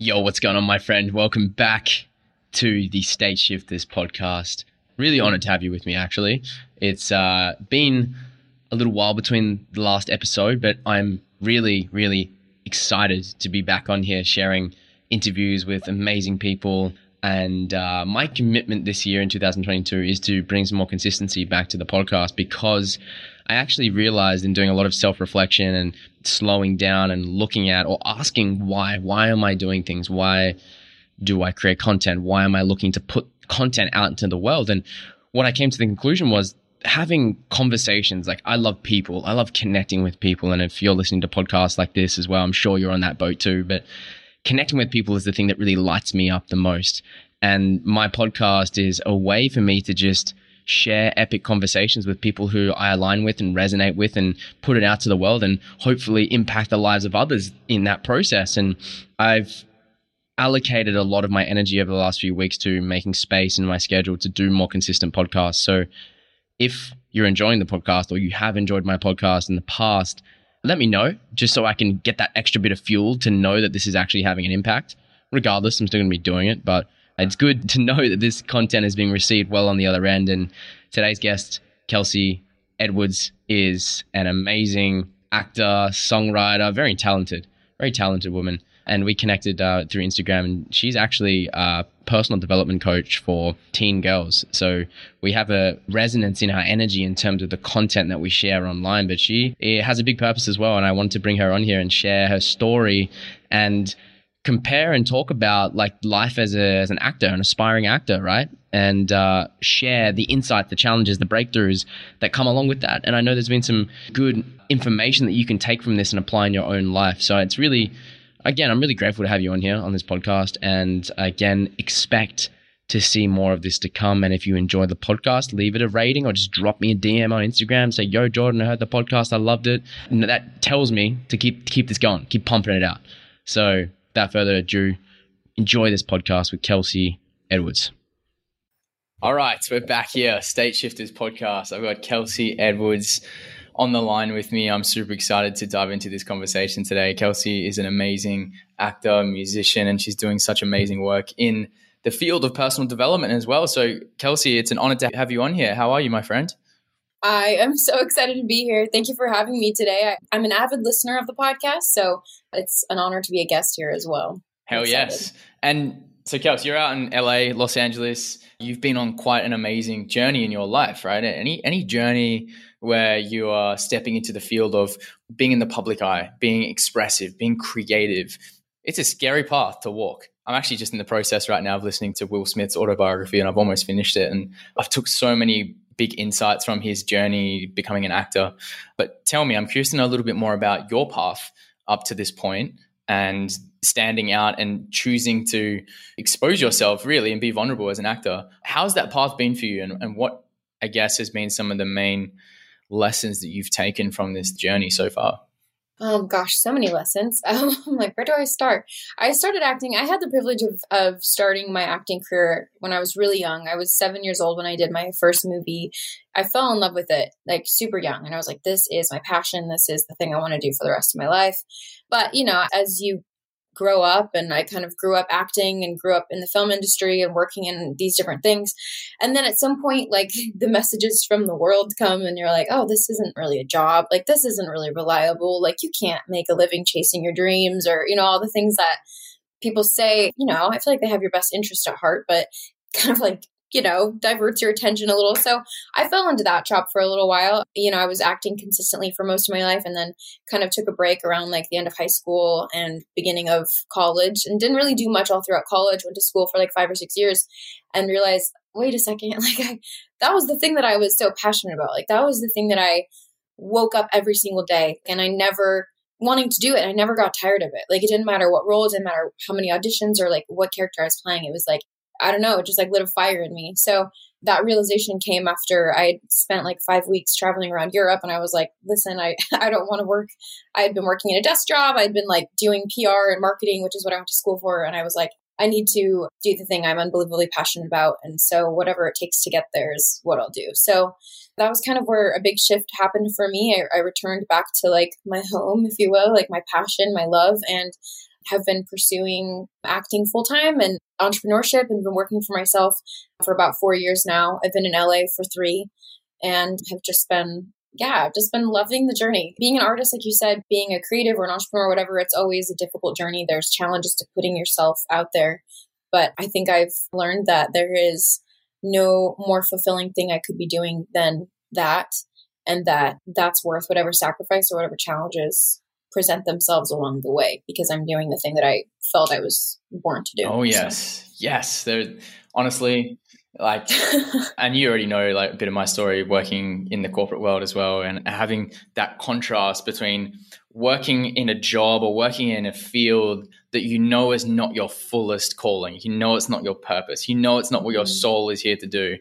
Yo, what's going on, my friend? Welcome back to the State Shifters podcast. Really honored to have you with me, actually. It's been a little while between the last episode, but I'm really excited to be back on here sharing interviews with amazing people. And my commitment this year in 2022 is to bring some more consistency back to the podcast, because I actually realized in doing a lot of self-reflection and slowing down and looking at or asking why am I doing things? Why do I create content? Why am I looking to put content out into the world? And what I came to the conclusion was having conversations. Like, I love people. I love connecting with people. And if you're listening to podcasts like this as well, I'm sure you're on that boat too. But connecting with people is the thing that really lights me up the most. And my podcast is a way for me to just share epic conversations with people who I align with and resonate with, and put it out to the world and hopefully impact the lives of others in that process. And I've allocated a lot of my energy over the last few weeks to making space in my schedule to do more consistent podcasts. So if you're enjoying the podcast, or you have enjoyed my podcast in the past, let me know, just so I can get that extra bit of fuel to know that this is actually having an impact. Regardless, I'm still going to be doing it, but it's good to know that this content is being received well on the other end. And today's guest, Kelsey Edwards, is an amazing actor, songwriter, very talented woman. And we connected through Instagram, and she's actually a personal development coach for teen girls. So we have a resonance in our energy in terms of the content that we share online, but she has a big purpose as well. And I wanted to bring her on here and share her story and compare and talk about like life as an actor, an aspiring actor, right? And share the insights, the challenges, the breakthroughs that come along with that. And I know there's been some good information that you can take from this and apply in your own life. So it's really, again, I'm really grateful to have you on here on this podcast. And again, expect to see more of this to come. And if you enjoy the podcast, leave it a rating, or just drop me a DM on Instagram. Say, yo, Jordan, I heard the podcast. I loved it. And that tells me to keep this going, keep pumping it out. So without further ado, enjoy this podcast with Kelsey Edwards. All right, so we're back here, State Shifters podcast. I've got Kelsey Edwards on the line with me. I'm super excited to dive into this conversation today. Kelsey is an amazing actor, musician, and she's doing such amazing work in the field of personal development as well. So Kelsey, it's an honor to have you on here. How are you, my friend? I am so excited to be here. Thank you for having me today. I'm an avid listener of the podcast, so it's an honor to be a guest here as well. Hell yes. And so Kelsey, you're out in LA, Los Angeles. You've been on quite an amazing journey in your life, right? Any journey where you are stepping into the field of being in the public eye, being expressive, being creative, it's a scary path to walk. I'm actually just in the process right now of listening to Will Smith's autobiography, and I've almost finished it. And I've took so many big insights from his journey becoming an actor. But tell me, I'm curious to know a little bit more about your path up to this point and standing out and choosing to expose yourself really and be vulnerable as an actor. How's that path been for you, and what, I guess, has been some of the main lessons that you've taken from this journey so far? Gosh, so many lessons. I'm like, where do I start? I started acting. I had the privilege of starting my acting career when I was really young. I was 7 years old when I did my first movie. I fell in love with it, like super young. And I was like, this is my passion. This is the thing I want to do for the rest of my life. But, you know, as you grow up, and I kind of grew up acting and grew up in the film industry and working in these different things. And then at some point, like, the messages from the world come and you're like, oh, this isn't really a job. Like, this isn't really reliable. Like, you can't make a living chasing your dreams, or, you know, all the things that people say. You know, I feel like they have your best interest at heart, but kind of like, you know, diverts your attention a little. So I fell into that trap for a little while. You know, I was acting consistently for most of my life, and then kind of took a break around like the end of high school and beginning of college, and didn't really do much all throughout college. Went to school for like 5 or 6 years and realized, wait a second, like that was the thing that I was so passionate about. Like, that was the thing that I woke up every single day, and I never wanting to do it. I never got tired of it. Like, it didn't matter what role, it didn't matter how many auditions or like what character I was playing. It was like, I don't know, it just like lit a fire in me. So that realization came after I had spent like 5 weeks traveling around Europe, and I was like, listen, I don't want to work. I had been working in a desk job. I'd been like doing PR and marketing, which is what I went to school for. And I was like, I need to do the thing I'm unbelievably passionate about. And so whatever it takes to get there is what I'll do. So that was kind of where a big shift happened for me. I returned back to like my home, if you will, like my passion, my love, and have been pursuing acting full-time and entrepreneurship and been working for myself for about 4 years now. I've been in LA for 3 and have just been, I've just been loving the journey. Being an artist, like you said, being a creative or an entrepreneur or whatever, it's always a difficult journey. There's challenges to putting yourself out there. But I think I've learned that there is no more fulfilling thing I could be doing than that, and that's worth whatever sacrifice or whatever challenges present themselves along the way, because I'm doing the thing that I felt I was born to do. Oh, yes. Yes. There, honestly, like, and you already know like a bit of my story working in the corporate world as well, and having that contrast between working in a job or working in a field that you know is not your fullest calling. You know it's not your purpose. You know it's not what your soul is here to do.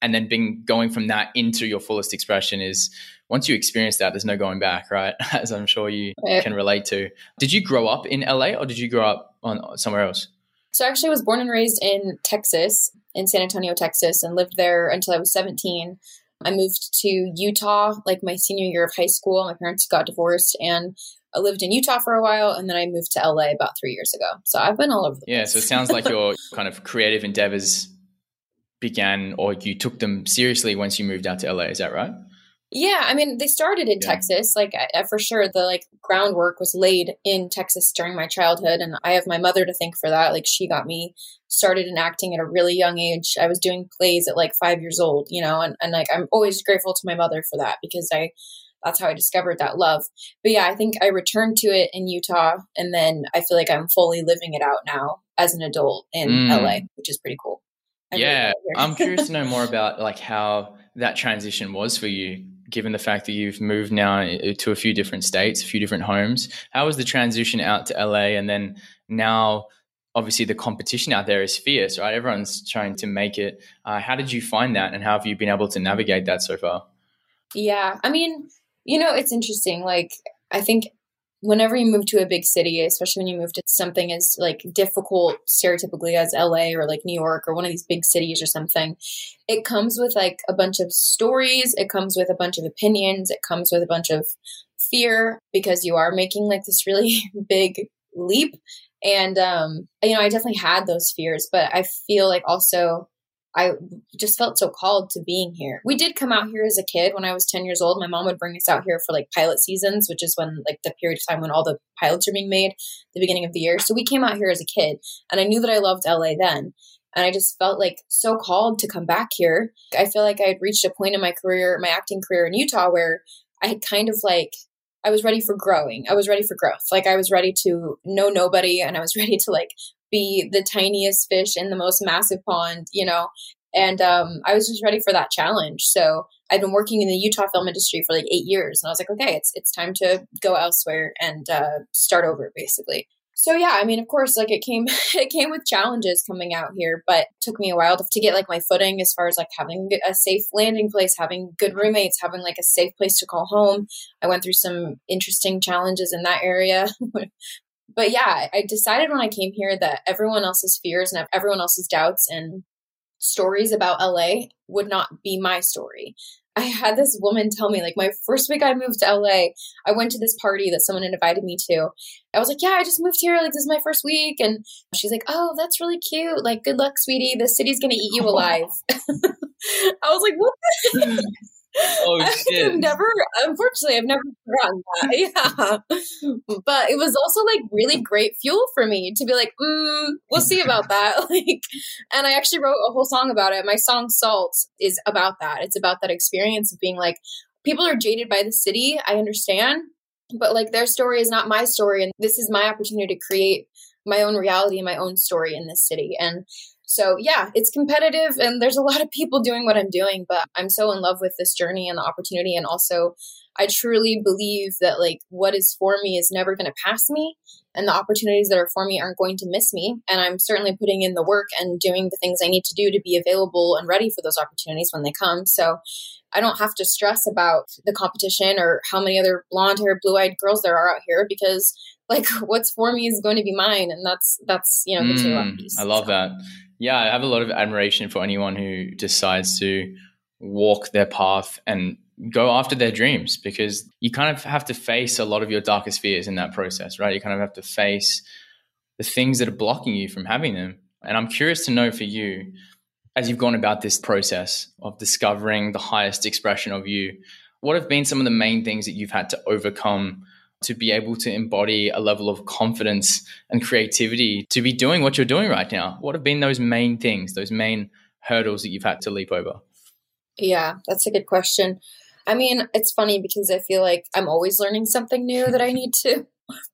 And then going from that into your fullest expression is, once you experience that, there's no going back, right? As I'm sure you can relate to. Did you grow up in LA or did you grow up on somewhere else? So actually I was born and raised in Texas, in San Antonio, Texas, and lived there until I was 17. I moved to Utah like my senior year of high school. My parents got divorced and I lived in Utah for a while, and then I moved to LA about 3 years ago. So I've been all over the place. Yeah, so it sounds like your kind of creative endeavors began, or you took them seriously once you moved out to LA. Is that right? Yeah. I mean, they started in Texas. Like for sure, the groundwork was laid in Texas during my childhood. And I have my mother to thank for that. Like she got me started in acting at a really young age. I was doing plays at 5 years old, you know, and I'm always grateful to my mother for that, because that's how I discovered that love. But yeah, I think I returned to it in Utah, and then I feel like I'm fully living it out now as an adult in LA, which is pretty cool. I'm curious to know more about how that transition was for you, given the fact that you've moved now to a few different states, a few different homes. How was the transition out to LA? And then now, obviously, the competition out there is fierce, right? Everyone's trying to make it. How did you find that, and how have you been able to navigate that so far? Yeah, I mean, you know, it's interesting. I think whenever you move to a big city, especially when you move to something as difficult stereotypically as LA or New York or one of these big cities or something, it comes with a bunch of stories. It comes with a bunch of opinions. It comes with a bunch of fear, because you are making this really big leap. And, you know, I definitely had those fears, but I feel also I just felt so called to being here. We did come out here as a kid. When I was 10 years old, my mom would bring us out here for pilot seasons, which is when the period of time when all the pilots are being made, the beginning of the year. So we came out here as a kid, and I knew that I loved LA then. And I just felt so called to come back here. I feel like I had reached a point in my career, my acting career in Utah, where I had kind of I was ready for growing. I was ready for growth. I was ready to know nobody, and I was ready to be the tiniest fish in the most massive pond, you know? And I was just ready for that challenge. So I've been working in the Utah film industry for 8 years, and I was okay, it's time to go elsewhere and start over, basically. So yeah, I mean, of course, it came with challenges coming out here, but it took me a while to get my footing as far as having a safe landing place, having good roommates, having a safe place to call home. I went through some interesting challenges in that area. But yeah, I decided when I came here that everyone else's fears and everyone else's doubts and stories about LA would not be my story. I had this woman tell me, my first week I moved to LA, I went to this party that someone had invited me to. I was yeah, I just moved here. This is my first week. And she's oh, that's really cute. Good luck, sweetie. The city's going to eat you alive. I was what the Oh, shit. I've never forgotten that. Yeah. But it was also really great fuel for me to be we'll see about that. And I actually wrote a whole song about it. My song Salt is about that. It's about that experience of being people are jaded by the city. I understand, but their story is not my story. And this is my opportunity to create my own reality and my own story in this city. And so yeah, it's competitive and there's a lot of people doing what I'm doing, but I'm so in love with this journey and the opportunity. And also I truly believe that what is for me is never going to pass me, and the opportunities that are for me aren't going to miss me. And I'm certainly putting in the work and doing the things I need to do to be available and ready for those opportunities when they come. So I don't have to stress about the competition or how many other blonde-haired, blue-eyed girls there are out here, because what's for me is going to be mine. And that's, you know, the two piece. I love that. Yeah, I have a lot of admiration for anyone who decides to walk their path and go after their dreams, because you kind of have to face a lot of your darkest fears in that process, right? You kind of have to face the things that are blocking you from having them. And I'm curious to know for you, as you've gone about this process of discovering the highest expression of you, what have been some of the main things that you've had to overcome to be able to embody a level of confidence and creativity to be doing what you're doing right now? What have been those main things, those main hurdles that you've had to leap over? Yeah, that's a good question. I mean, it's funny because I feel like I'm always learning something new that I need to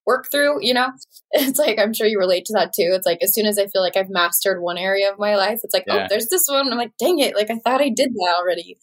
work through, you know? It's like, I'm sure you relate to that too. It's like, as soon as I feel like I've mastered one area of my life, it's like, yeah. Oh, there's this one. I'm like, dang it. Like, I thought I did that already.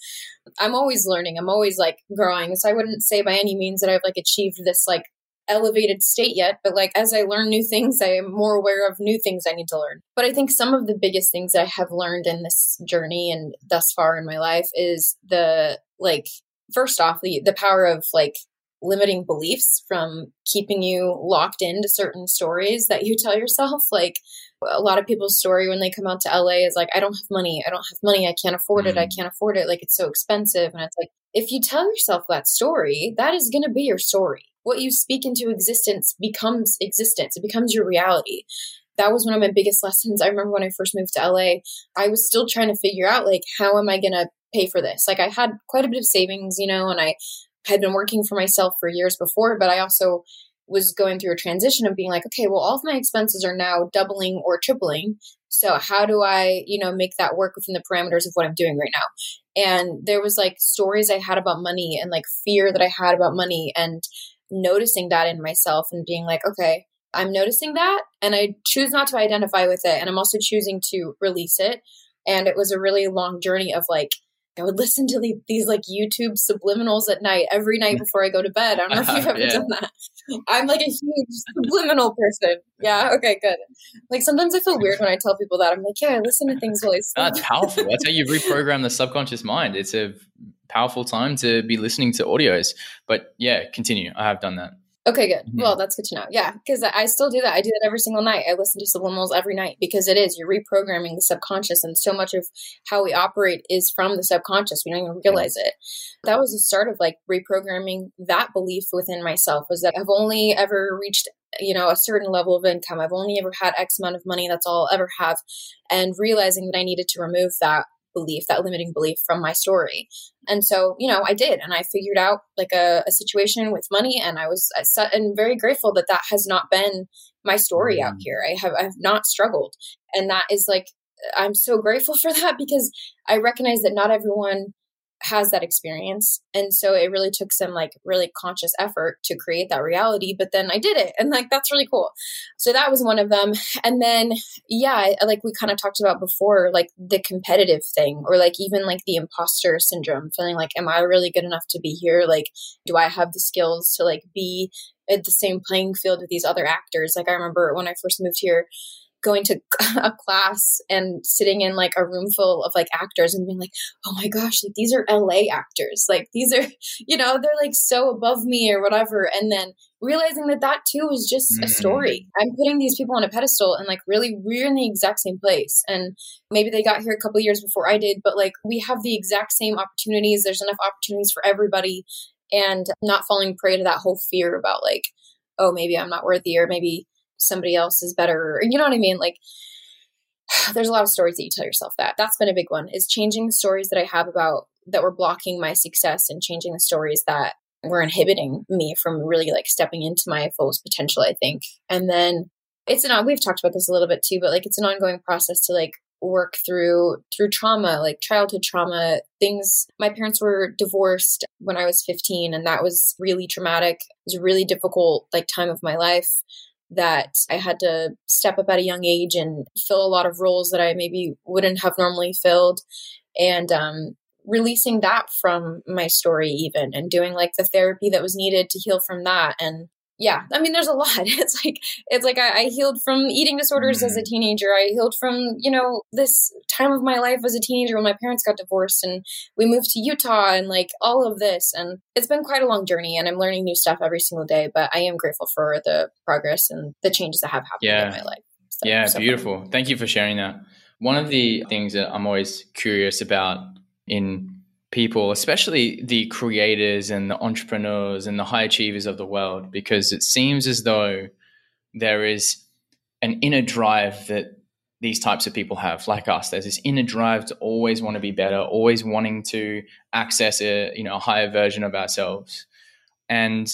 I'm always learning. I'm always like growing. So I wouldn't say by any means that I've like achieved this like elevated state yet, but like, as I learn new things, I am more aware of new things I need to learn. But I think some of the biggest things that I have learned in this journey and thus far in my life is the, like, first off, the power of like limiting beliefs from keeping you locked into certain stories that you tell yourself. Like a lot of people's story when they come out to LA is like, I don't have money. I can't afford it. Like, it's so expensive. And it's like, if you tell yourself that story, that is going to be your story. What you speak into existence becomes existence. It becomes your reality. That was one of my biggest lessons. I remember when I first moved to LA, I was still trying to figure out like, how am I going to pay for this? Like, I had quite a bit of savings, you know, and I had been working for myself for years before, but I also was going through a transition of being like, okay, well, all of my expenses are now doubling or tripling. So how do I, you know, make that work within the parameters of what I'm doing right now? And there was like stories I had about money and like fear that I had about money and noticing that in myself and being like, okay, I'm noticing that and I choose not to identify with it. And I'm also choosing to release it. And it was a really long journey of like, I would listen to these like YouTube subliminals at night, every night before I go to bed. I don't know if you've ever done that. I'm like a huge subliminal person. Yeah. Okay, good. Like sometimes I feel weird when I tell people that. I'm like, yeah, I listen to things while I sleep. That's powerful. That's how you reprogram the subconscious mind. It's a powerful time to be listening to audios. But yeah, continue. I have done that. Okay, good. Well, that's good to know. Yeah, because I still do that. I do that every single night. I listen to subliminals every night because it is, you're reprogramming the subconscious and so much of how we operate is from the subconscious. We don't even realize it. That was the start of like reprogramming that belief within myself, was that I've only ever reached, you know, a certain level of income. I've only ever had X amount of money. That's all I'll ever have. And realizing that I needed to remove that belief, that limiting belief from my story. And so, you know, I did, and I figured out like a situation with money, and I'm very grateful that has not been my story out here. I've not struggled. And that is like, I'm so grateful for that because I recognize that not everyone has that experience. And so it really took some like really conscious effort to create that reality, but then I did it. And like, that's really cool. So that was one of them. And then, yeah, like we kind of talked about before, like the competitive thing, or like even like the imposter syndrome, feeling like, am I really good enough to be here? Like, do I have the skills to like be at the same playing field with these other actors? Like I remember when I first moved here, going to a class and sitting in like a room full of like actors and being like, oh my gosh, like these are LA actors. Like these are, you know, they're like so above me or whatever. And then realizing that too is just a story. I'm putting these people on a pedestal and like really we're in the exact same place. And maybe they got here a couple of years before I did, but like we have the exact same opportunities. There's enough opportunities for everybody and not falling prey to that whole fear about like, oh, maybe I'm not worthy or maybe somebody else is better. You know what I mean? Like there's a lot of stories that you tell yourself that's been a big one, is changing the stories that I have about that were blocking my success and changing the stories that were inhibiting me from really like stepping into my fullest potential, I think. And then we've talked about this a little bit too, but like, it's an ongoing process to like work through trauma, like childhood trauma things. My parents were divorced when I was 15 and that was really traumatic. It was a really difficult like time of my life that I had to step up at a young age and fill a lot of roles that I maybe wouldn't have normally filled. And releasing that from my story even, and doing like the therapy that was needed to heal from that. And yeah, I mean, there's a lot. It's like I healed from eating disorders as a teenager. I healed from, you know, this time of my life as a teenager when my parents got divorced and we moved to Utah and like all of this. And it's been quite a long journey and I'm learning new stuff every single day, but I am grateful for the progress and the changes that have happened in my life. So, beautiful. Fun. Thank you for sharing that. One of the things that I'm always curious about in people, especially the creators and the entrepreneurs and the high achievers of the world, because it seems as though there is an inner drive that these types of people have, like us. There's this inner drive to always want to be better, always wanting to access a higher version of ourselves. And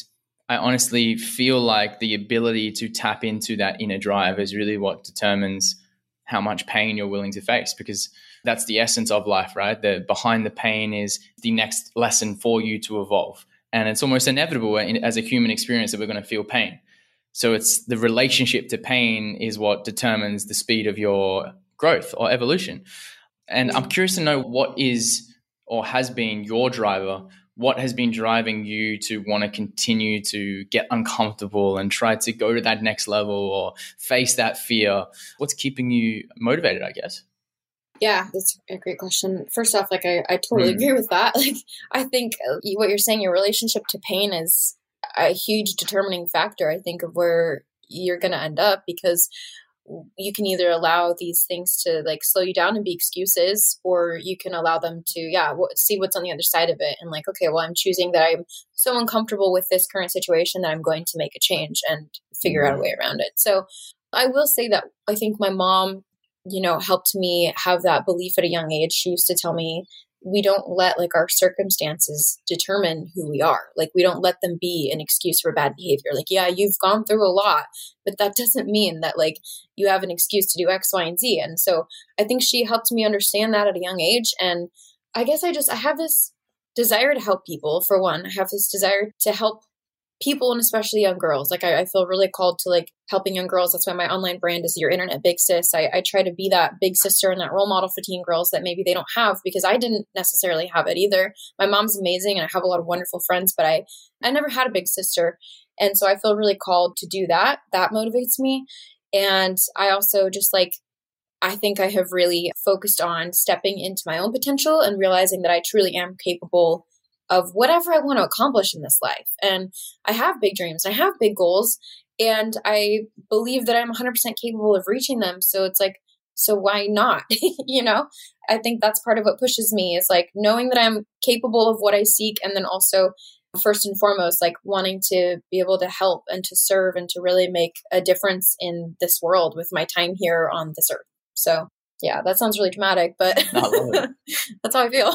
I honestly feel like the ability to tap into that inner drive is really what determines how much pain you're willing to face, because that's the essence of life, right? The behind the pain is the next lesson for you to evolve. And it's almost inevitable as a human experience that we're going to feel pain. So it's the relationship to pain is what determines the speed of your growth or evolution. And I'm curious to know what is or has been your driver, what has been driving you to want to continue to get uncomfortable and try to go to that next level or face that fear? What's keeping you motivated, I guess? Yeah, that's a great question. First off, I totally agree with that. I think what you're saying, your relationship to pain is a huge determining factor, I think, of where you're going to end up, because you can either allow these things to slow you down and be excuses, or you can allow them to, see what's on the other side of it. And okay, well, I'm choosing that I'm so uncomfortable with this current situation that I'm going to make a change and figure out a way around it. So I will say that I think my mom, helped me have that belief at a young age. She used to tell me, we don't let our circumstances determine who we are. We don't let them be an excuse for bad behavior. You've gone through a lot, but that doesn't mean that you have an excuse to do X, Y, and Z. And so I think she helped me understand that at a young age. And I guess I have this desire to help people. For one, I have this desire to help people, and especially young girls. I feel really called to helping young girls. That's why my online brand is Your Internet Big Sis. I try to be that big sister and that role model for teen girls that maybe they don't have, because I didn't necessarily have it either. My mom's amazing and I have a lot of wonderful friends, but I never had a big sister. And so I feel really called to do that. That motivates me. And I also just I think I have really focused on stepping into my own potential and realizing that I truly am capable of whatever I want to accomplish in this life. And I have big dreams, I have big goals, and I believe that I'm 100% capable of reaching them. So it's so why not? I think that's part of what pushes me is knowing that I'm capable of what I seek. And then also, first and foremost, wanting to be able to help and to serve and to really make a difference in this world with my time here on this earth. So yeah, that sounds really dramatic, but that's how I feel.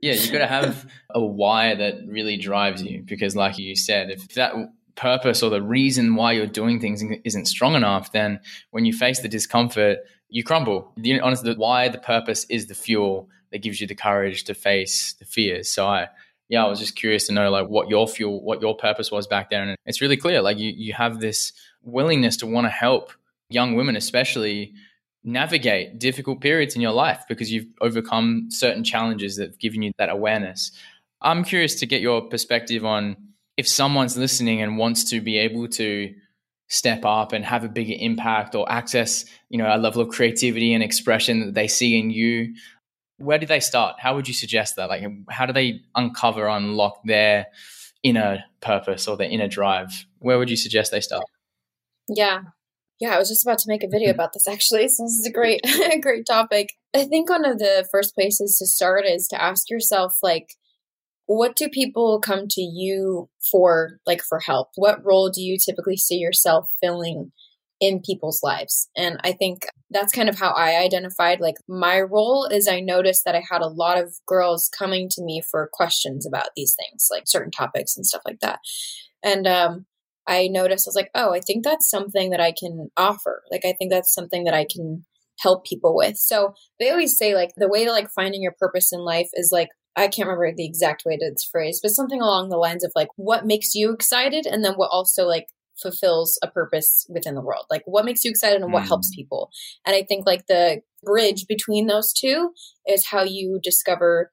Yeah, you've got to have a why that really drives you, because like you said, if that purpose or the reason why you're doing things isn't strong enough, then when you face the discomfort, you crumble. Honestly, the why, the purpose is the fuel that gives you the courage to face the fears. So I was just curious to know what your purpose was back then. And it's really clear, you have this willingness to want to help young women, especially, navigate difficult periods in your life because you've overcome certain challenges that have given you that awareness. I'm curious to get your perspective on if someone's listening and wants to be able to step up and have a bigger impact or access, a level of creativity and expression that they see in you. Where do they start? How would you suggest that? How do they uncover, unlock their inner purpose or their inner drive? Where would you suggest they start? Yeah, I was just about to make a video about this, actually. So this is a great topic. I think one of the first places to start is to ask yourself, what do people come to you for, for help? What role do you typically see yourself filling in people's lives? And I think that's kind of how I identified, my role is I noticed that I had a lot of girls coming to me for questions about these things, certain topics and stuff like that. And, I noticed, I was I think that's something that I can offer. I think that's something that I can help people with. So they always say the way to finding your purpose in life is I can't remember the exact way to this phrase, but something along the lines of what makes you excited, and then what also fulfills a purpose within the world. What makes you excited and what helps people. And I think the bridge between those two is how you discover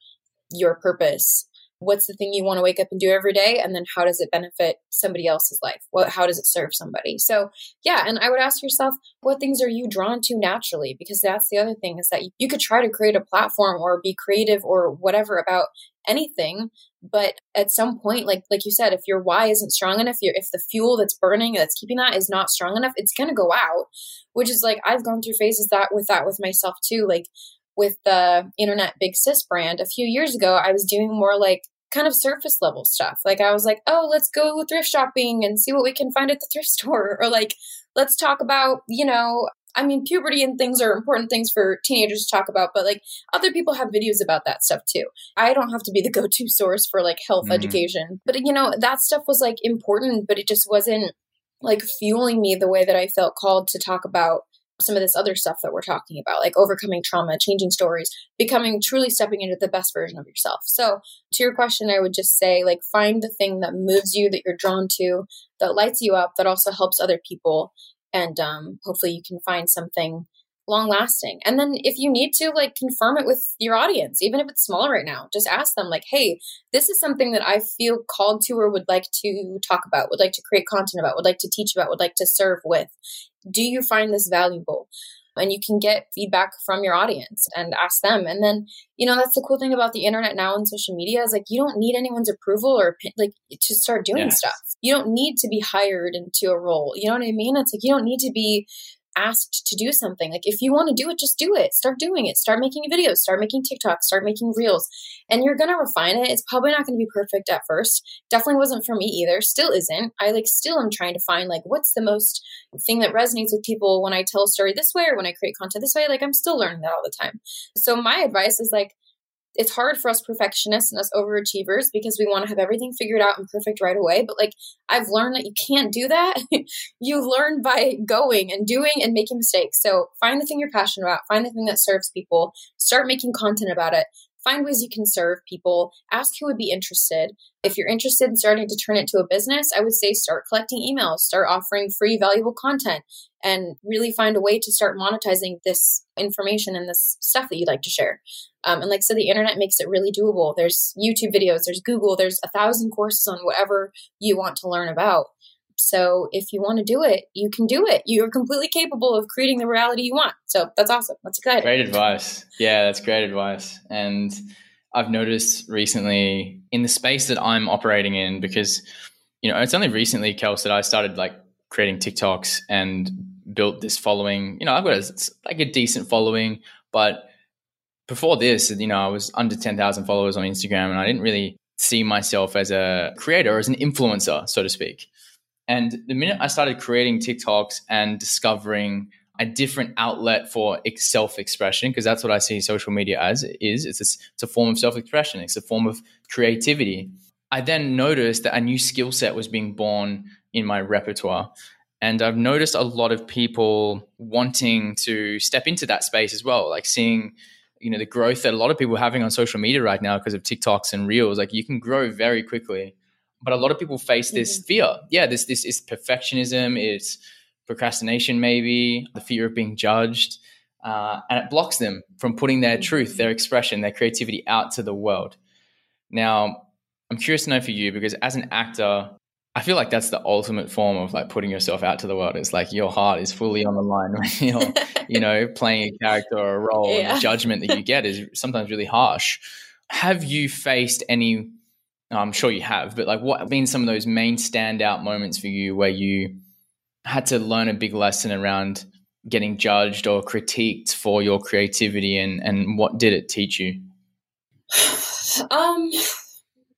your purpose. What's the thing you want to wake up and do every day? And then how does it benefit somebody else's life? How does it serve somebody? So yeah, and I would ask yourself, what things are you drawn to naturally? Because that's the other thing is that you could try to create a platform or be creative or whatever about anything. But at some point, like you said, if your why isn't strong enough, if the fuel that's burning, that's keeping that is not strong enough, it's going to go out, which is I've gone through phases with myself too. With the Internet Big Sis brand, a few years ago, I was doing more kind of surface level stuff. I was let's go thrift shopping and see what we can find at the thrift store, or let's talk about, you know, I mean, puberty and things are important things for teenagers to talk about, but like other people have videos about that stuff too. I don't have to be the go-to source for like health education, but you know, that stuff was like important, but it just wasn't like fueling me the way that I felt called to talk about some of this other stuff that we're talking about, like overcoming trauma, changing stories, becoming truly stepping into the best version of yourself. So to your question, I would just say like, find the thing that moves you, that you're drawn to, that lights you up, that also helps other people. And hopefully you can find something long lasting. And then if you need to, like, confirm it with your audience, even if it's small right now, just ask them like, hey, this is something that I feel called to, or would like to talk about, would like to create content about, would like to teach about, would like to serve with. Do you find this valuable? And you can get feedback from your audience and ask them. And then, you know, that's the cool thing about the internet now and social media is like, you don't need anyone's approval or like to start doing stuff. You don't need to be hired into a role. You know what I mean? It's like, you don't need to be asked to do something. Like if you want to do it, just do it. Start doing it. Start making videos. Start making TikToks. Start making reels. And you're going to refine it. It's probably not going to be perfect at first. Definitely wasn't for me either. Still isn't. I like still am trying to find like what's the most thing that resonates with people when I tell a story this way or when I create content this way. Like I'm still learning that all the time. So my advice is like, it's hard for us perfectionists and us overachievers because we want to have everything figured out and perfect right away. But like, I've learned that you can't do that. You learn by going and doing and making mistakes. So find the thing you're passionate about, find the thing that serves people, start making content about it, find ways you can serve people, ask who would be interested. If you're interested in starting to turn it to a business, I would say start collecting emails, start offering free, valuable content, and really find a way to start monetizing this information and this stuff that you'd like to share. And like I said, the internet makes it really doable. There's YouTube videos, there's Google, there's 1,000 courses on whatever you want to learn about. So if you want to do it, you can do it. You're completely capable of creating the reality you want. So that's awesome. That's exciting. Great advice. Yeah, that's great advice. And I've noticed recently in the space that I'm operating in, because, you know, it's only recently, Kels, that I started like creating TikToks and built this following. You know, I've got a decent following, but before this, you know, I was under 10,000 followers on Instagram and I didn't really see myself as a creator or as an influencer, so to speak. And the minute I started creating TikToks and discovering a different outlet for self-expression, because that's what I see social media as, it's a form of self-expression. It's a form of creativity. I then noticed that a new skill set was being born in my repertoire. And I've noticed a lot of people wanting to step into that space as well, like seeing, you know, the growth that a lot of people are having on social media right now because of TikToks and reels. Like you can grow very quickly. But a lot of people face this fear. Yeah, this is perfectionism, it's procrastination maybe, the fear of being judged, and it blocks them from putting their truth, their expression, their creativity out to the world. Now, I'm curious to know for you, because as an actor, I feel like that's the ultimate form of like putting yourself out to the world. It's like your heart is fully on the line when you're, you know, playing a character or a role, and the judgment that you get is sometimes really harsh. Have you faced any... I'm sure you have, but like what have been some of those main standout moments for you where you had to learn a big lesson around getting judged or critiqued for your creativity, and what did it teach you?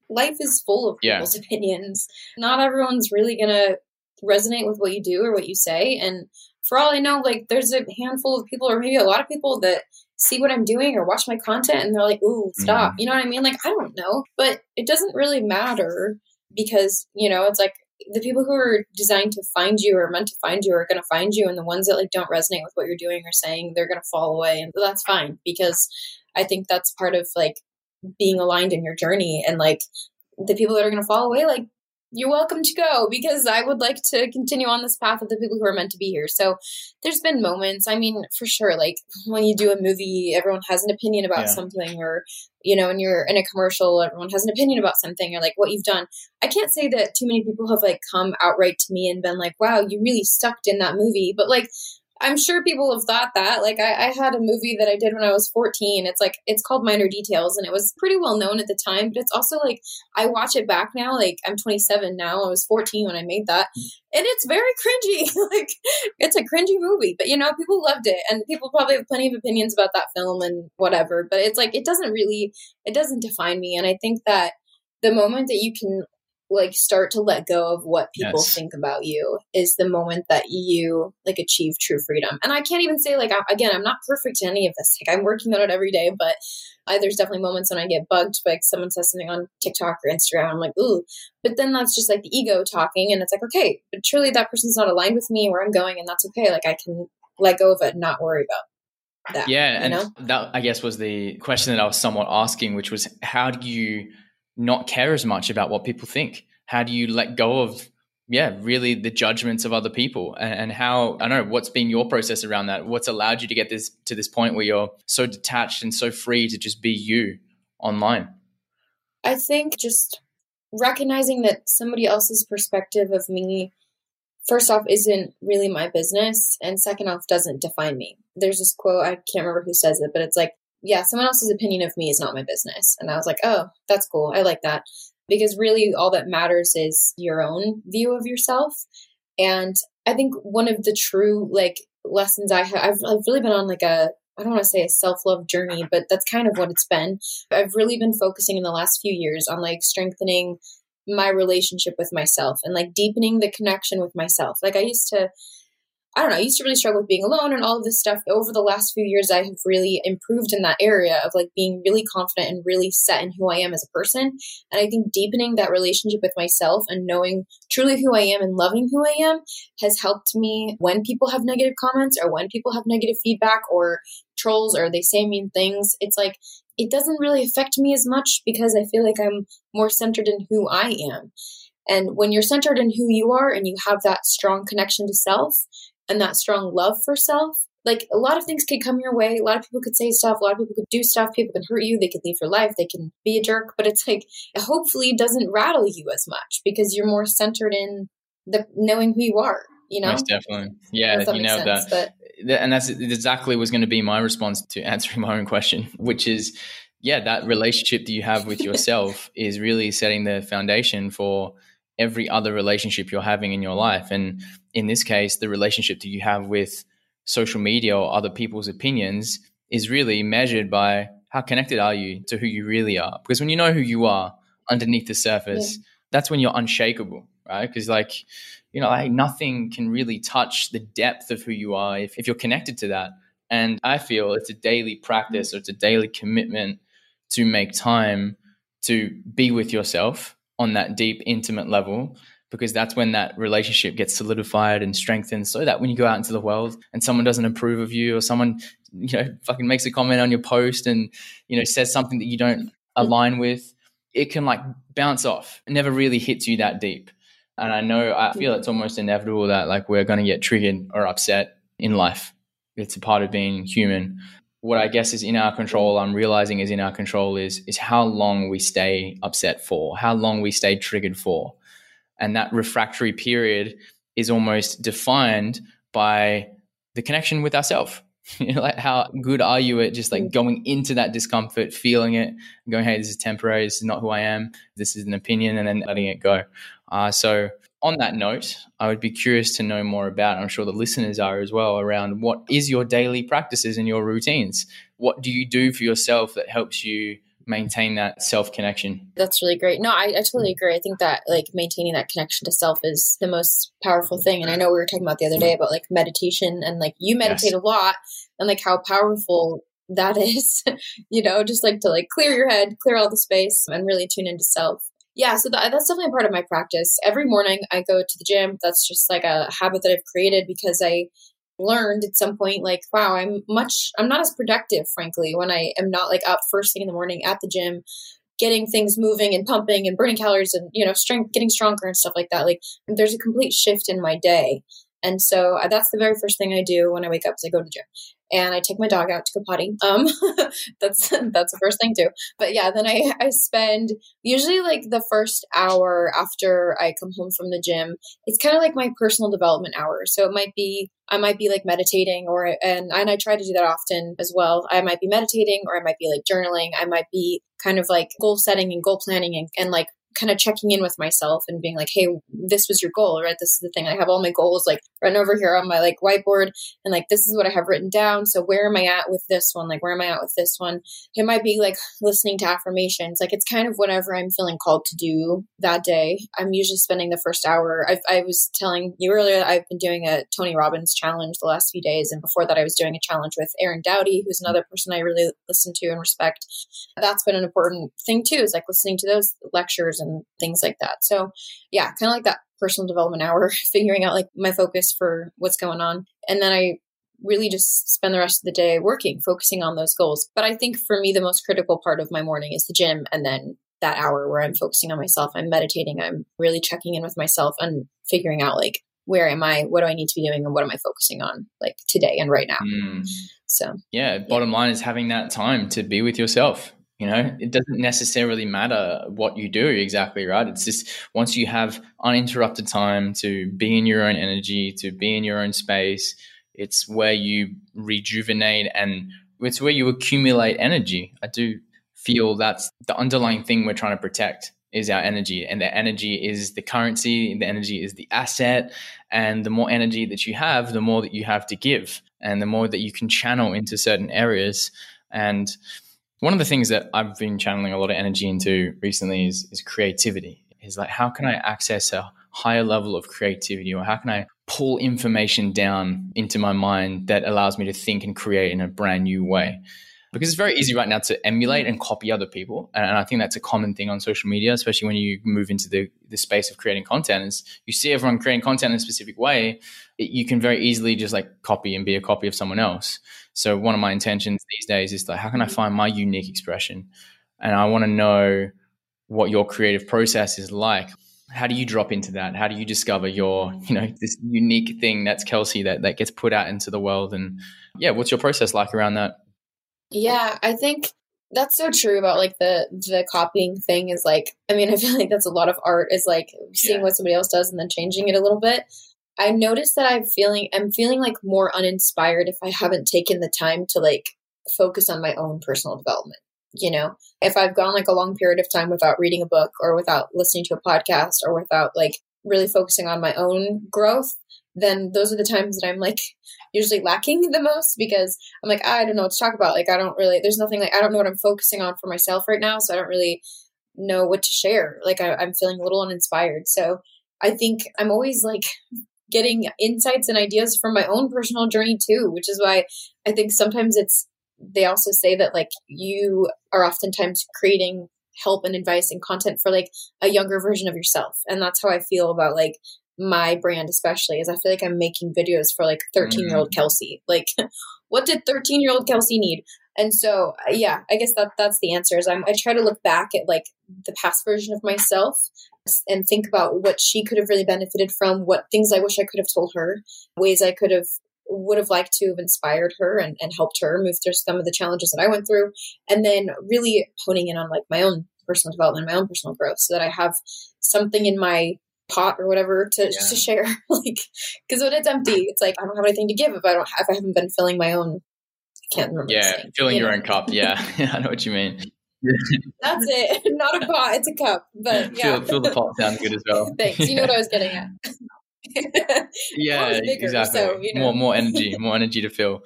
Life is full of people's opinions. Not everyone's really going to resonate with what you do or what you say. And for all I know, like there's a handful of people or maybe a lot of people that see what I'm doing or watch my content and they're like, ooh, stop. You know what I mean? Like, I don't know, but it doesn't really matter because, you know, it's like the people who are designed to find you or meant to find you are going to find you. And the ones that like don't resonate with what you're doing or saying, they're going to fall away. And that's fine, because I think that's part of like being aligned in your journey. And like the people that are going to fall away, like, you're welcome to go, because I would like to continue on this path of the people who are meant to be here. So there's been moments, I mean, for sure, like when you do a movie, everyone has an opinion about something, or, you know, when you're in a commercial, everyone has an opinion about something or like what you've done. I can't say that too many people have like come outright to me and been like, wow, you really sucked in that movie. But like, I'm sure people have thought that. Like I had a movie that I did when I was 14. It's like, it's called Minor Details, and it was pretty well known at the time, but it's also like, I watch it back now. Like I'm 27 now. I was 14 when I made that, and it's very cringy. Like it's a cringy movie, but you know, people loved it, and people probably have plenty of opinions about that film and whatever, but it's like, it doesn't define me. And I think that the moment that you can like start to let go of what people yes. think about you is the moment that you like achieve true freedom. And I can't even say like, again, I'm not perfect in any of this. Like I'm working on it every day, but there's definitely moments when I get bugged, like someone says something on TikTok or Instagram. I'm like, ooh, but then that's just like the ego talking. And it's like, okay, but truly that person's not aligned with me where I'm going. And that's okay. Like I can let go of it and not worry about that. Yeah. And that I guess was the question that I was somewhat asking, which was how do you not care as much about what people think? How do you let go of, really the judgments of other people? And how, I don't know, what's been your process around that? What's allowed you to get this to this point where you're so detached and so free to just be you online? I think just recognizing that somebody else's perspective of me, first off, isn't really my business. And second off, doesn't define me. There's this quote, I can't remember who says it, but it's like, yeah, someone else's opinion of me is not my business. And I was like, oh, that's cool. I like that. Because really all that matters is your own view of yourself. And I think one of the true like lessons I have, I've really been on like a, I don't want to say a self-love journey, but that's kind of what it's been. I've really been focusing in the last few years on like strengthening my relationship with myself and like deepening the connection with myself. Like I used to really struggle with being alone and all of this stuff. Over the last few years, I have really improved in that area of like being really confident and really set in who I am as a person. And I think deepening that relationship with myself and knowing truly who I am and loving who I am has helped me when people have negative comments or when people have negative feedback or trolls or they say mean things. It's like, it doesn't really affect me as much because I feel like I'm more centered in who I am. And when you're centered in who you are and you have that strong connection to self, and that strong love for self, like a lot of things could come your way. A lot of people could say stuff. A lot of people could do stuff. People can hurt you. They could leave your life. They can be a jerk. But it's like, it hopefully doesn't rattle you as much because you're more centered in the knowing who you are, you know? Most definitely. Yeah, you know that. And that's exactly was going to be my response to answering my own question, which is, that relationship that you have with yourself is really setting the foundation for every other relationship you're having in your life. And in this case, the relationship that you have with social media or other people's opinions is really measured by how connected are you to who you really are. Because when you know who you are underneath the surface, that's when you're unshakable, right? Because like, you know, like nothing can really touch the depth of who you are if you're connected to that. And I feel it's a daily practice or it's a daily commitment to make time to be with yourself on that deep, intimate level, because that's when that relationship gets solidified and strengthened so that when you go out into the world and someone doesn't approve of you or someone, you know, fucking makes a comment on your post and, you know, says something that you don't align with, it can like bounce off. It never really hits you that deep. And I feel it's almost inevitable that like we're going to get triggered or upset in life. It's a part of being human. What I guess is in our control, I'm realizing is in our control is how long we stay upset for, how long we stay triggered for. And that refractory period is almost defined by the connection with ourselves. You know, like how good are you at just like going into that discomfort, feeling it, going, hey, this is temporary, this is not who I am, this is an opinion, and then letting it go. So on that note, I would be curious to know more about, I'm sure the listeners are as well, around what is your daily practices and your routines? What do you do for yourself that helps you maintain that self-connection? That's really great. No, I totally agree. I think that like maintaining that connection to self is the most powerful thing. And I know we were talking about the other day about like meditation and like you meditate a lot and like how powerful that is, you know, just like to like clear your head, clear all the space and really tune into self. Yeah, so that's definitely a part of my practice. Every morning I go to the gym. That's just like a habit that I've created because I learned at some point, like, wow, I'm not as productive, frankly, when I am not like up first thing in the morning at the gym, getting things moving and pumping and burning calories and, you know, getting stronger and stuff like that. Like there's a complete shift in my day. And so that's the very first thing I do when I wake up is I go to the gym and I take my dog out to go potty. That's the first thing too. But yeah, then I spend usually like the first hour after I come home from the gym, it's kind of like my personal development hour. So it might be, I might be like meditating and I try to do that often as well. I might be meditating or I might be like journaling. I might be kind of like goal setting and goal planning and like kind of checking in with myself and being like, hey, this was your goal, right? This is the thing. I have all my goals like run over here on my like whiteboard, and like, this is what I have written down. So where am I at with this one? Like, where am I at with this one? It might be like listening to affirmations. Like, it's kind of whatever I'm feeling called to do that day. I'm usually spending the first hour. I was telling you earlier that I've been doing a Tony Robbins challenge the last few days. And before that, I was doing a challenge with Aaron Doughty, who's another person I really listen to and respect. That's been an important thing too, is like listening to those lectures and things like that. So yeah, kind of like that personal development hour, figuring out like my focus for what's going on. And then I really just spend the rest of the day working, focusing on those goals. But I think for me, the most critical part of my morning is the gym. And then that hour where I'm focusing on myself, I'm meditating, I'm really checking in with myself and figuring out like, where am I? What do I need to be doing? And what am I focusing on like today and right now? So yeah, bottom line is having that time to be with yourself. You know, it doesn't necessarily matter what you do exactly, right? It's just once you have uninterrupted time to be in your own energy, to be in your own space, it's where you rejuvenate and it's where you accumulate energy. I do feel that's the underlying thing we're trying to protect is our energy, and the energy is the currency, and the energy is the asset. And the more energy that you have, the more that you have to give and the more that you can channel into certain areas. And one of the things that I've been channeling a lot of energy into recently is creativity. It's like, how can I access a higher level of creativity, or how can I pull information down into my mind that allows me to think and create in a brand new way? Because it's very easy right now to emulate and copy other people. And I think that's a common thing on social media, especially when you move into the space of creating content. Is you see everyone creating content in a specific way, you can very easily just like copy and be a copy of someone else. So one of my intentions these days is like, how can I find my unique expression? And I want to know what your creative process is like. How do you drop into that? How do you discover your, you know, this unique thing that's Kelsey that gets put out into the world? And yeah, what's your process like around that? Yeah, I think that's so true about like the copying thing is like, I mean, I feel like that's a lot of art is like seeing what somebody else does and then changing it a little bit. I noticed that I'm feeling like more uninspired if I haven't taken the time to like focus on my own personal development. You know, if I've gone like a long period of time without reading a book or without listening to a podcast or without like really focusing on my own growth, then those are the times that I'm like usually lacking the most, because I'm like, I don't know what to talk about. Like, I don't really, there's nothing like, I don't know what I'm focusing on for myself right now. So I don't really know what to share. Like I'm feeling a little uninspired. So I think I'm always like getting insights and ideas from my own personal journey too, which is why I think sometimes they also say that like you are oftentimes creating help and advice and content for like a younger version of yourself. And that's how I feel about like my brand, especially, is I feel like I'm making videos for like 13-year-old Kelsey. Like, what did 13-year-old Kelsey need? And so, yeah, I guess that's the answer. Is I try to look back at like the past version of myself and think about what she could have really benefited from, what things I wish I could have told her, ways I would have liked to have inspired her and helped her move through some of the challenges that I went through, and then really honing in on like my own personal development, my own personal growth, so that I have something in my pot or whatever to share. Like, because when it's empty, it's like I don't have anything to give if I haven't been filling my own. I can't remember. Yeah, filling your own cup. Yeah, I know what you mean. That's it. Not a pot; it's a cup. But yeah, fill the pot sounds good as well. Thanks. You know what I was getting at. Yeah, bigger, exactly. So, you know. More energy to fill.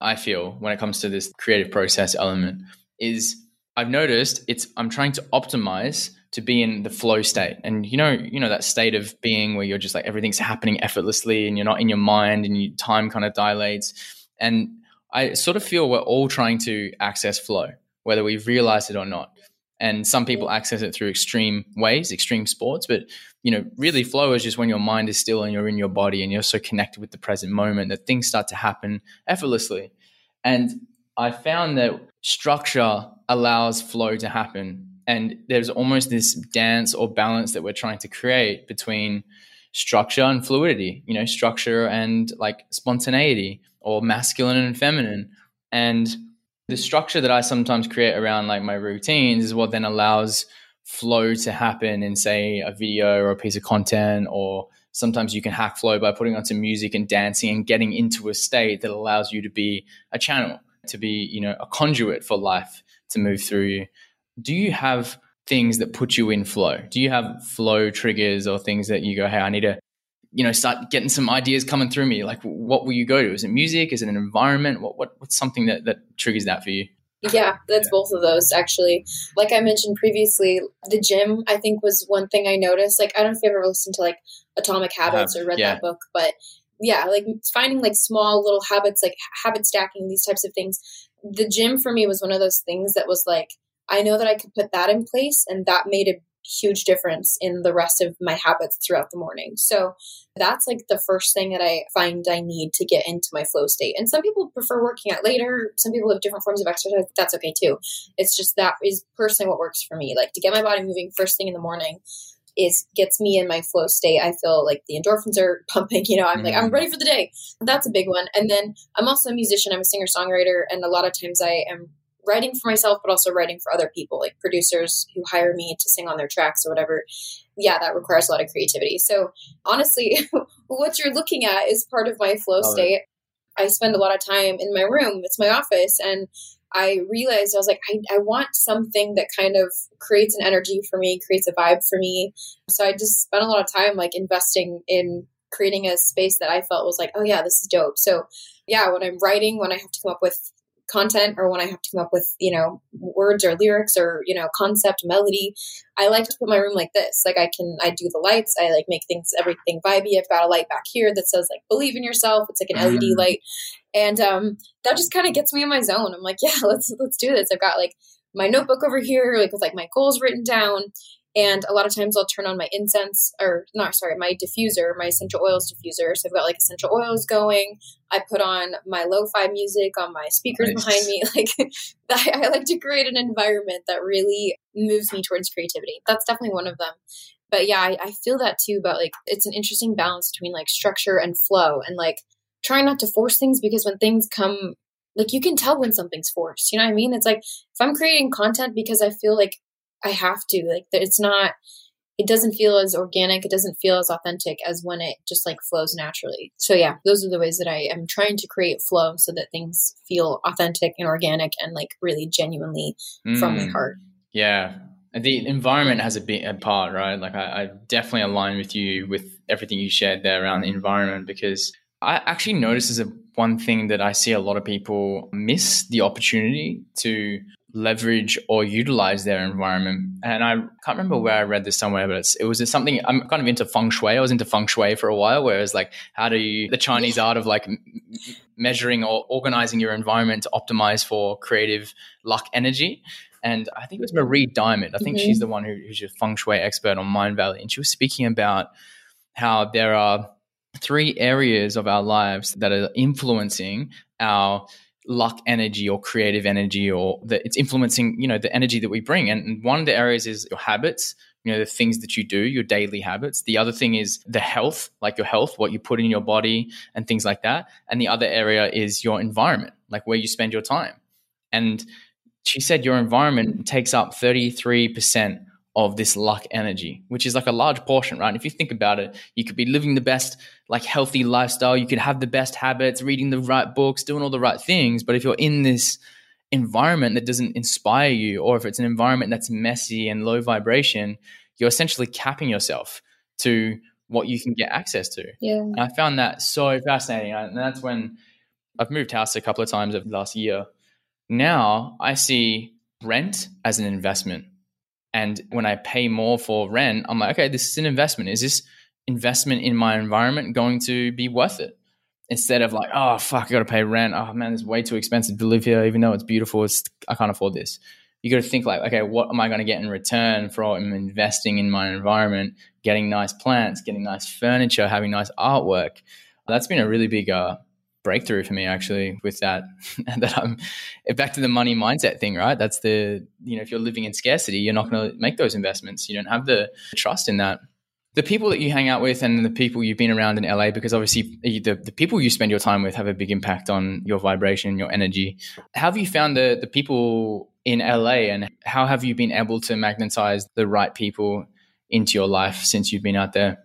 I feel when it comes to this creative process element is I've noticed I'm trying to optimize to be in the flow state. And you know that state of being where you're just like everything's happening effortlessly and you're not in your mind and your time kind of dilates. And I sort of feel we're all trying to access flow, whether we've realized it or not. And some people access it through extreme ways, extreme sports. But, you know, really flow is just when your mind is still and you're in your body and you're so connected with the present moment that things start to happen effortlessly. And I found that structure allows flow to happen. And there's almost this dance or balance that we're trying to create between structure and fluidity, you know, structure and like spontaneity, or masculine and feminine. And the structure that I sometimes create around like my routines is what then allows flow to happen in, say, a video or a piece of content. Or sometimes you can hack flow by putting on some music and dancing and getting into a state that allows you to be a channel, to be, you know, a conduit for life to move through you. Do you have things that put you in flow? Do you have flow triggers or things that you go, hey, I need to, start getting some ideas coming through me? Like, what will you go to? Is it music? Is it an environment? What's something that triggers that for you? Yeah, that's both of those, actually. Like I mentioned previously, the gym, I think, was one thing I noticed. Like, I don't know if you ever listened to, like, Atomic Habits or read that book, but yeah, like finding like small little habits, like habit stacking, these types of things. The gym for me was one of those things that was like, I know that I could put that in place, and that made a huge difference in the rest of my habits throughout the morning. So that's like the first thing that I find I need to get into my flow state. And some people prefer working out later. Some people have different forms of exercise. That's okay too. It's just that is personally what works for me. Like to get my body moving first thing in the morning gets me in my flow state. I feel like the endorphins are pumping, I'm ready for the day. That's a big one. And then I'm also a musician. I'm a singer-songwriter. And a lot of times I am writing for myself, but also writing for other people, like producers who hire me to sing on their tracks or whatever. Yeah, that requires a lot of creativity. So honestly, what you're looking at is part of my flow state. I spend a lot of time in my room. It's my office. And I realized, I was like, I want something that kind of creates an energy for me, creates a vibe for me. So I just spent a lot of time like investing in creating a space that I felt was like, oh yeah, this is dope. So yeah, when I'm writing, when I have to come up with content, or when I have to come up with, words or lyrics or, concept, melody, I like to put my room like this. Like I do the lights. I like make things, everything vibey. I've got a light back here that says like, believe in yourself. It's like an LED light. And that just kind of gets me in my zone. I'm like, yeah, let's do this. I've got like my notebook over here, like with like my goals written down. And a lot of times I'll turn on my my diffuser, my essential oils diffuser. So I've got like essential oils going. I put on my lo-fi music on my speakers behind me. Like I like to create an environment that really moves me towards creativity. That's definitely one of them. But yeah, I feel that too. But like, it's an interesting balance between like structure and flow, and like trying not to force things, because when things come, like you can tell when something's forced, you know what I mean? It's like, if I'm creating content because I feel like I have to, like it doesn't feel as organic. It doesn't feel as authentic as when it just like flows naturally. So yeah, those are the ways that I am trying to create flow so that things feel authentic and organic and like really genuinely from my heart. Yeah. The environment has a part, right? Like I definitely align with you with everything you shared there around the environment, because I actually noticed as one thing that I see a lot of people miss the opportunity to leverage or utilize their environment. And I can't remember where I read this somewhere, but it was something. I'm kind of into feng shui. I was into feng shui for a while, where it's like, how do you, the Chinese art of like measuring or organizing your environment to optimize for creative luck energy. And I think it was Marie Diamond. I think she's the one who's a feng shui expert on Mind Valley. And she was speaking about how there are 3 areas of our lives that are influencing our luck energy or creative energy, or that it's influencing, the energy that we bring. And one of the areas is your habits, the things that you do, your daily habits. The other thing is the health, like your health, what you put in your body and things like that. And the other area is your environment, like where you spend your time. And she said your environment takes up 33% of this luck energy, which is like a large portion, right? And if you think about it, you could be living the best, like healthy lifestyle. You could have the best habits, reading the right books, doing all the right things. But if you're in this environment that doesn't inspire you, or if it's an environment that's messy and low vibration, you're essentially capping yourself to what you can get access to. Yeah. And I found that so fascinating. And that's when I've moved house a couple of times over the last year. Now I see rent as an investment. And when I pay more for rent, I'm like, okay, this is an investment. Is this investment in my environment going to be worth it? Instead of like, oh, fuck, I got to pay rent. Oh, man, it's way too expensive to live here. Even though it's beautiful, I can't afford this. You got to think like, okay, what am I going to get in return for investing in my environment, getting nice plants, getting nice furniture, having nice artwork? That's been a really big breakthrough for me, actually, with that. And that I'm back to the money mindset thing, right? That's the, if you're living in scarcity, you're not going to make those investments. You don't have the trust in that. The people that you hang out with and the people you've been around in LA, because obviously the people you spend your time with have a big impact on your vibration, your energy. How have you found the people in LA, and how have you been able to magnetize the right people into your life since you've been out there?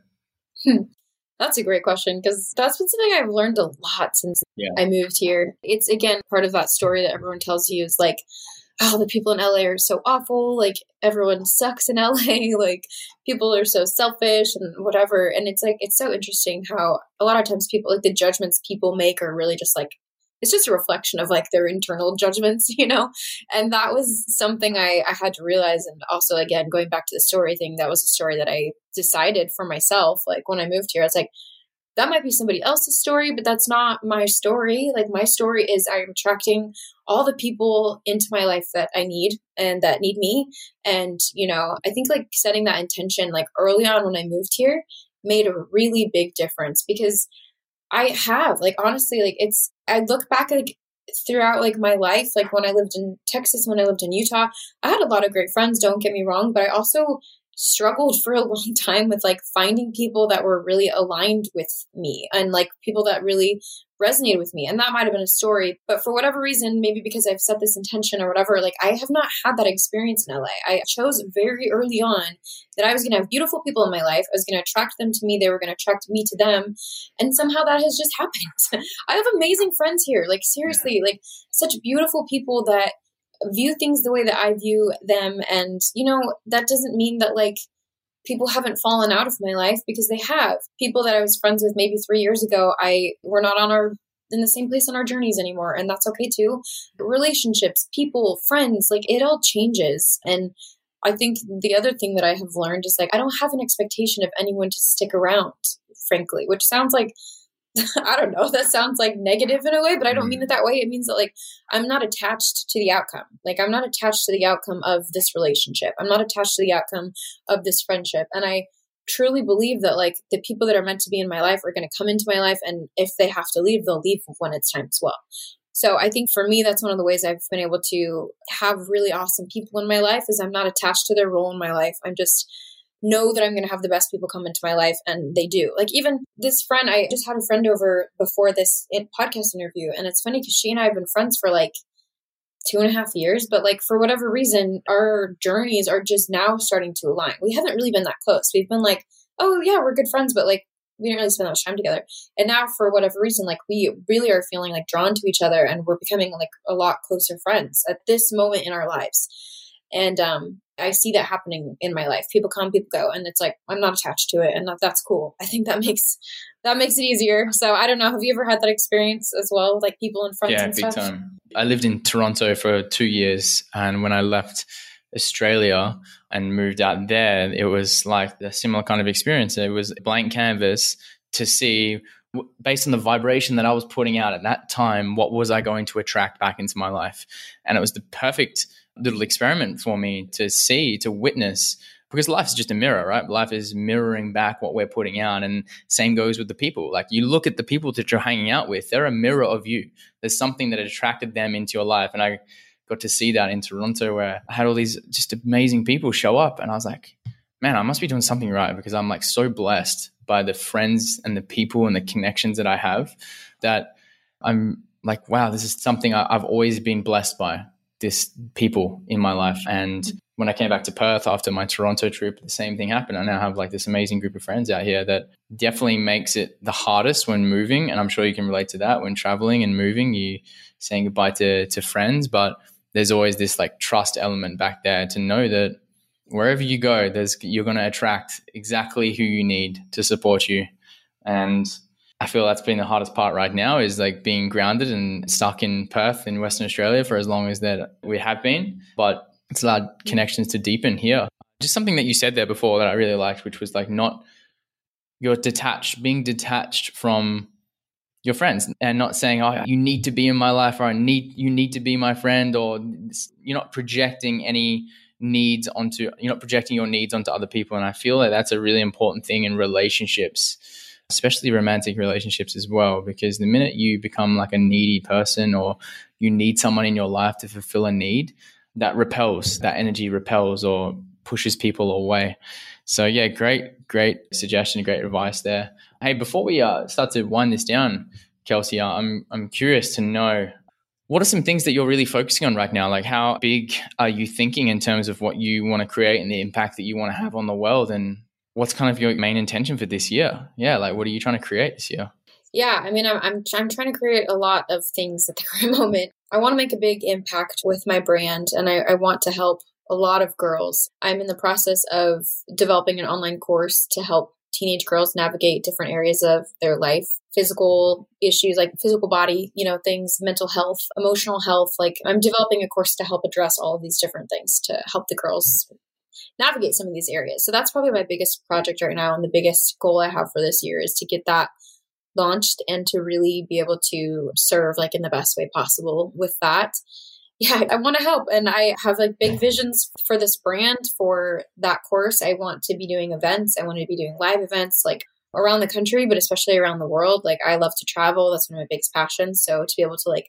That's a great question, because that's been something I've learned a lot since I moved here. It's, again, part of that story that everyone tells you is like, oh, the people in LA are so awful, like everyone sucks in LA, like people are so selfish and whatever. And it's like, it's so interesting how a lot of times people, like the judgments people make are really just like, it's just a reflection of like their internal judgments, you know? And that was something I had to realize. And also, again, going back to the story thing, that was a story that I decided for myself. Like when I moved here, I was like, that might be somebody else's story, but that's not my story. Like my story is I'm attracting all the people into my life that I need and that need me. And, you know, I think like setting that intention like early on when I moved here made a really big difference, because I have like, honestly, like it's, I look back like throughout like my life, like when I lived in Texas, when I lived in Utah, I had a lot of great friends, don't get me wrong, but I also struggled for a long time with like finding people that were really aligned with me and like people that really resonated with me. And that might've been a story, but for whatever reason, maybe because I've set this intention or whatever, like I have not had that experience in LA. I chose very early on that I was going to have beautiful people in my life. I was going to attract them to me. They were going to attract me to them. And somehow that has just happened. I have amazing friends here. Like seriously, like such beautiful people that view things the way that I view them. And, you know, that doesn't mean that like people haven't fallen out of my life, because they have. People that I was friends with maybe 3 years ago, we're not in the same place on our journeys anymore. And that's okay too. Relationships, people, friends, like it all changes. And I think the other thing that I have learned is like, I don't have an expectation of anyone to stick around, frankly, which sounds like, I don't know, that sounds like negative in a way, but I don't mean it that way. It means that like, I'm not attached to the outcome. Like I'm not attached to the outcome of this relationship. I'm not attached to the outcome of this friendship. And I truly believe that like the people that are meant to be in my life are going to come into my life. And if they have to leave, they'll leave when it's time as well. So I think for me, that's one of the ways I've been able to have really awesome people in my life is I'm not attached to their role in my life. I'm just know that I'm going to have the best people come into my life. And they do. Like even this friend, I just had a friend over before this podcast interview. And it's funny because she and I have been friends for like 2.5 years, but like for whatever reason, our journeys are just now starting to align. We haven't really been that close. We've been like, oh yeah, we're good friends, but like we didn't really spend that much time together. And now for whatever reason, like we really are feeling like drawn to each other and we're becoming like a lot closer friends at this moment in our lives. And I see that happening in my life. People come, people go, and it's like, I'm not attached to it. And that's cool. I think that makes it easier. So I don't know. Have you ever had that experience as well? Like people and friends and stuff? Yeah, big time. I lived in Toronto for 2 years. And when I left Australia and moved out there, it was like a similar kind of experience. It was a blank canvas to see, based on the vibration that I was putting out at that time, what was I going to attract back into my life? And it was the perfect little experiment for me to see, to witness, because life's just a mirror, right? Life is mirroring back what we're putting out. And same goes with the people. Like you look at the people that you're hanging out with, they're a mirror of you. There's something that attracted them into your life. And I got to see that in Toronto, where I had all these just amazing people show up. And I was like, man, I must be doing something right, because I'm like so blessed by the friends and the people and the connections that I have, that I'm like, wow, this is something I've always been blessed by. This people in my life. And when I came back to Perth after my Toronto trip, the same thing happened. I now have like this amazing group of friends out here that definitely makes it the hardest when moving. And I'm sure you can relate to that when traveling and moving, you saying goodbye to friends, but there's always this like trust element back there to know that wherever you go, you're going to attract exactly who you need to support you. And I feel that's been the hardest part right now, is like being grounded and stuck in Perth in Western Australia for as long as that we have been, but it's allowed connections to deepen here. Just something that you said there before that I really liked, which was like being detached from your friends and not saying, oh, you need to be in my life, or you need to be my friend, or you're not projecting your needs onto other people. And I feel like that's a really important thing in relationships, especially romantic relationships as well, because the minute you become like a needy person, or you need someone in your life to fulfill a need, that energy repels or pushes people away. So yeah, great suggestion, great advice there. Hey, before we start to wind this down, Kelsey, I'm curious to know, what are some things that you're really focusing on right now? Like how big are you thinking in terms of what you want to create and the impact that you want to have on the world? And what's kind of your main intention for this year? Yeah, like what are you trying to create this year? Yeah, I mean, I'm trying to create a lot of things at the current moment. I want to make a big impact with my brand, and I want to help a lot of girls. I'm in the process of developing an online course to help teenage girls navigate different areas of their life, physical issues, like physical body, things, mental health, emotional health. Like, I'm developing a course to help address all of these different things to help the girls navigate some of these areas. So that's probably my biggest project right now. And the biggest goal I have for this year is to get that launched and to really be able to serve like in the best way possible with that. Yeah, I want to help. And I have like big visions for this brand, for that course. I want to be doing events. I want to be doing live events like around the country, but especially around the world. Like, I love to travel. That's one of my biggest passions. So to be able to like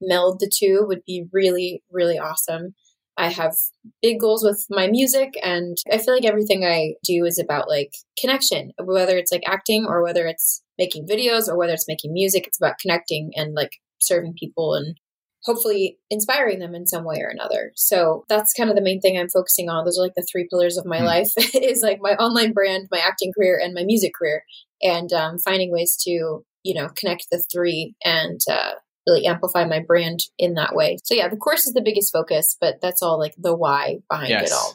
meld the two would be really, really awesome. I have big goals with my music, and I feel like everything I do is about like connection, whether it's like acting or whether it's making videos or whether it's making music. It's about connecting and like serving people and hopefully inspiring them in some way or another. So that's kind of the main thing I'm focusing on. Those are like the three pillars of my life is like my online brand, my acting career, and my music career, and finding ways to, connect the three and really amplify my brand in that way. So yeah, the course is the biggest focus, but that's all like the why behind it all.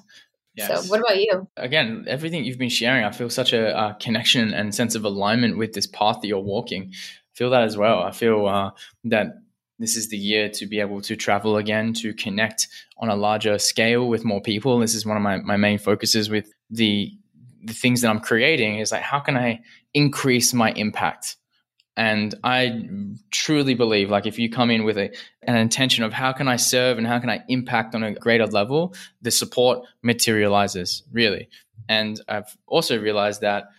Yes. So what about you? Again, everything you've been sharing, I feel such a connection and sense of alignment with this path that you're walking. I feel that as well. I feel that this is the year to be able to travel again, to connect on a larger scale with more people. This is one of my main focuses with the things that I'm creating, is like, how can I increase my impact? And I truly believe, like, if you come in with an intention of how can I serve and how can I impact on a greater level, the support materializes, really. And I've also realized that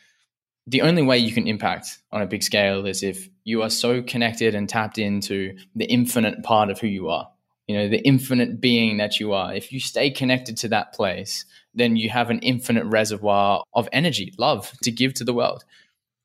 the only way you can impact on a big scale is if you are so connected and tapped into the infinite part of who you are, the infinite being that you are. If you stay connected to that place, then you have an infinite reservoir of energy, love to give to the world.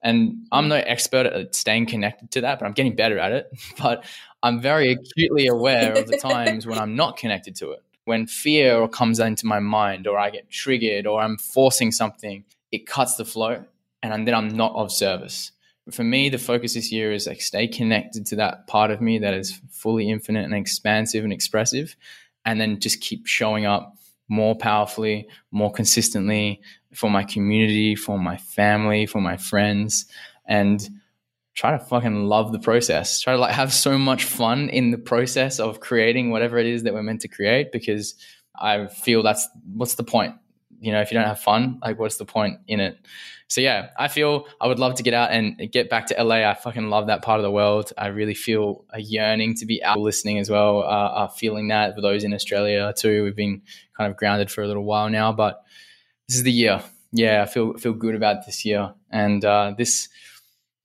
And I'm no expert at staying connected to that, but I'm getting better at it. But I'm very acutely aware of the times when I'm not connected to it. When fear comes into my mind, or I get triggered, or I'm forcing something, it cuts the flow, and then I'm not of service. For me, the focus this year is like stay connected to that part of me that is fully infinite and expansive and expressive, and then just keep showing up more powerfully, more consistently, for my community, for my family, for my friends, and try to fucking love the process. Try to like have so much fun in the process of creating whatever it is that we're meant to create, because I feel that's what's the point. If you don't have fun, like, what's the point in it? So yeah, I feel I would love to get out and get back to LA. I fucking love that part of the world. I really feel a yearning to be out listening as well. Feeling that for those in Australia too. We've been kind of grounded for a little while now, but this is the year. Yeah, I feel good about this year. And this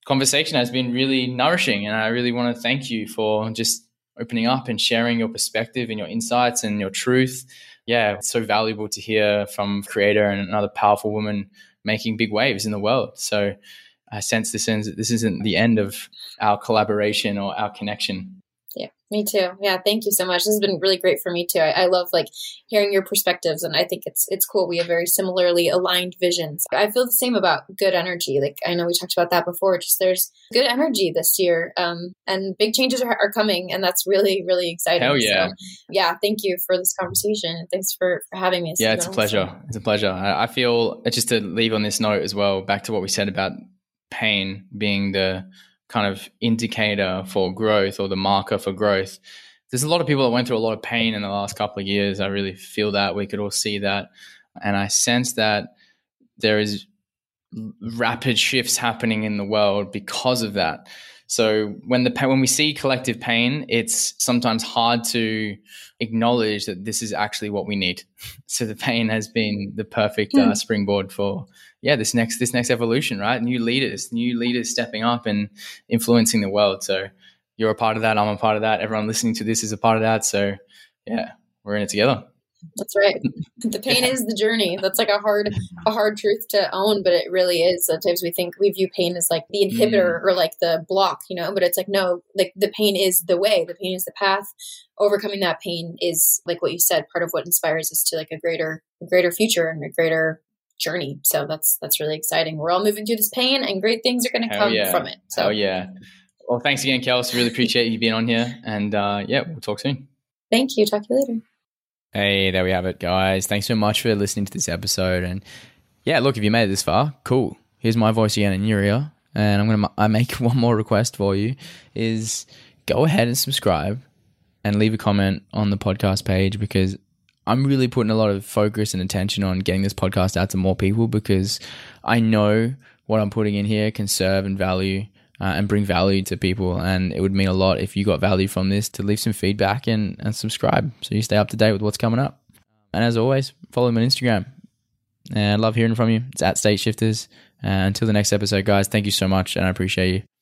conversation has been really nourishing. And I really want to thank you for just opening up and sharing your perspective and your insights and your truth. Yeah, it's so valuable to hear from a creator and another powerful woman making big waves in the world. So I sense this isn't the end of our collaboration or our connection. Yeah, me too. Yeah, thank you so much. This has been really great for me too. I love like hearing your perspectives, and I think it's cool. We have very similarly aligned visions. I feel the same about good energy. Like, I know we talked about that before, just there's good energy this year, and big changes are coming, and that's really, really exciting. Hell yeah. So, yeah, thank you for this conversation. Thanks for having me. Yeah, it's a pleasure. It's a pleasure. I feel, just to leave on this note as well, back to what we said about pain being the kind of indicator for growth or the marker for growth. There's a lot of people that went through a lot of pain in the last couple of years. I really feel that. We could all see that. And I sense that there is rapid shifts happening in the world because of that. So when we see collective pain, it's sometimes hard to acknowledge that this is actually what we need. So the pain has been the perfect springboard for this next evolution, right? New leaders stepping up and influencing the world. So you're a part of that. I'm a part of that. Everyone listening to this is a part of that. So yeah, we're in it together. That's right. The pain is the journey. That's like a hard truth to own, but it really is. Sometimes we view pain as like the inhibitor or like the block, but it's like, no, like the pain is the way, the pain is the path. Overcoming that pain is, like what you said, part of what inspires us to like a greater future and a greater journey. So that's really exciting. We're all moving through this pain and great things are going to come from it. So. Oh, yeah. Well, thanks again, Kelsey. Really appreciate you being on here. And we'll talk soon. Thank you. Talk to you later. Hey, there we have it, guys. Thanks so much for listening to this episode. And look, if you made it this far, cool. Here's my voice again in your ear. And I make one more request for you is go ahead and subscribe and leave a comment on the podcast page, because I'm really putting a lot of focus and attention on getting this podcast out to more people, because I know what I'm putting in here can serve and value and bring value to people. And it would mean a lot if you got value from this to leave some feedback and subscribe so you stay up to date with what's coming up. And as always, follow me on Instagram. And I love hearing from you. It's @StateShifters. Until the next episode, guys, thank you so much and I appreciate you.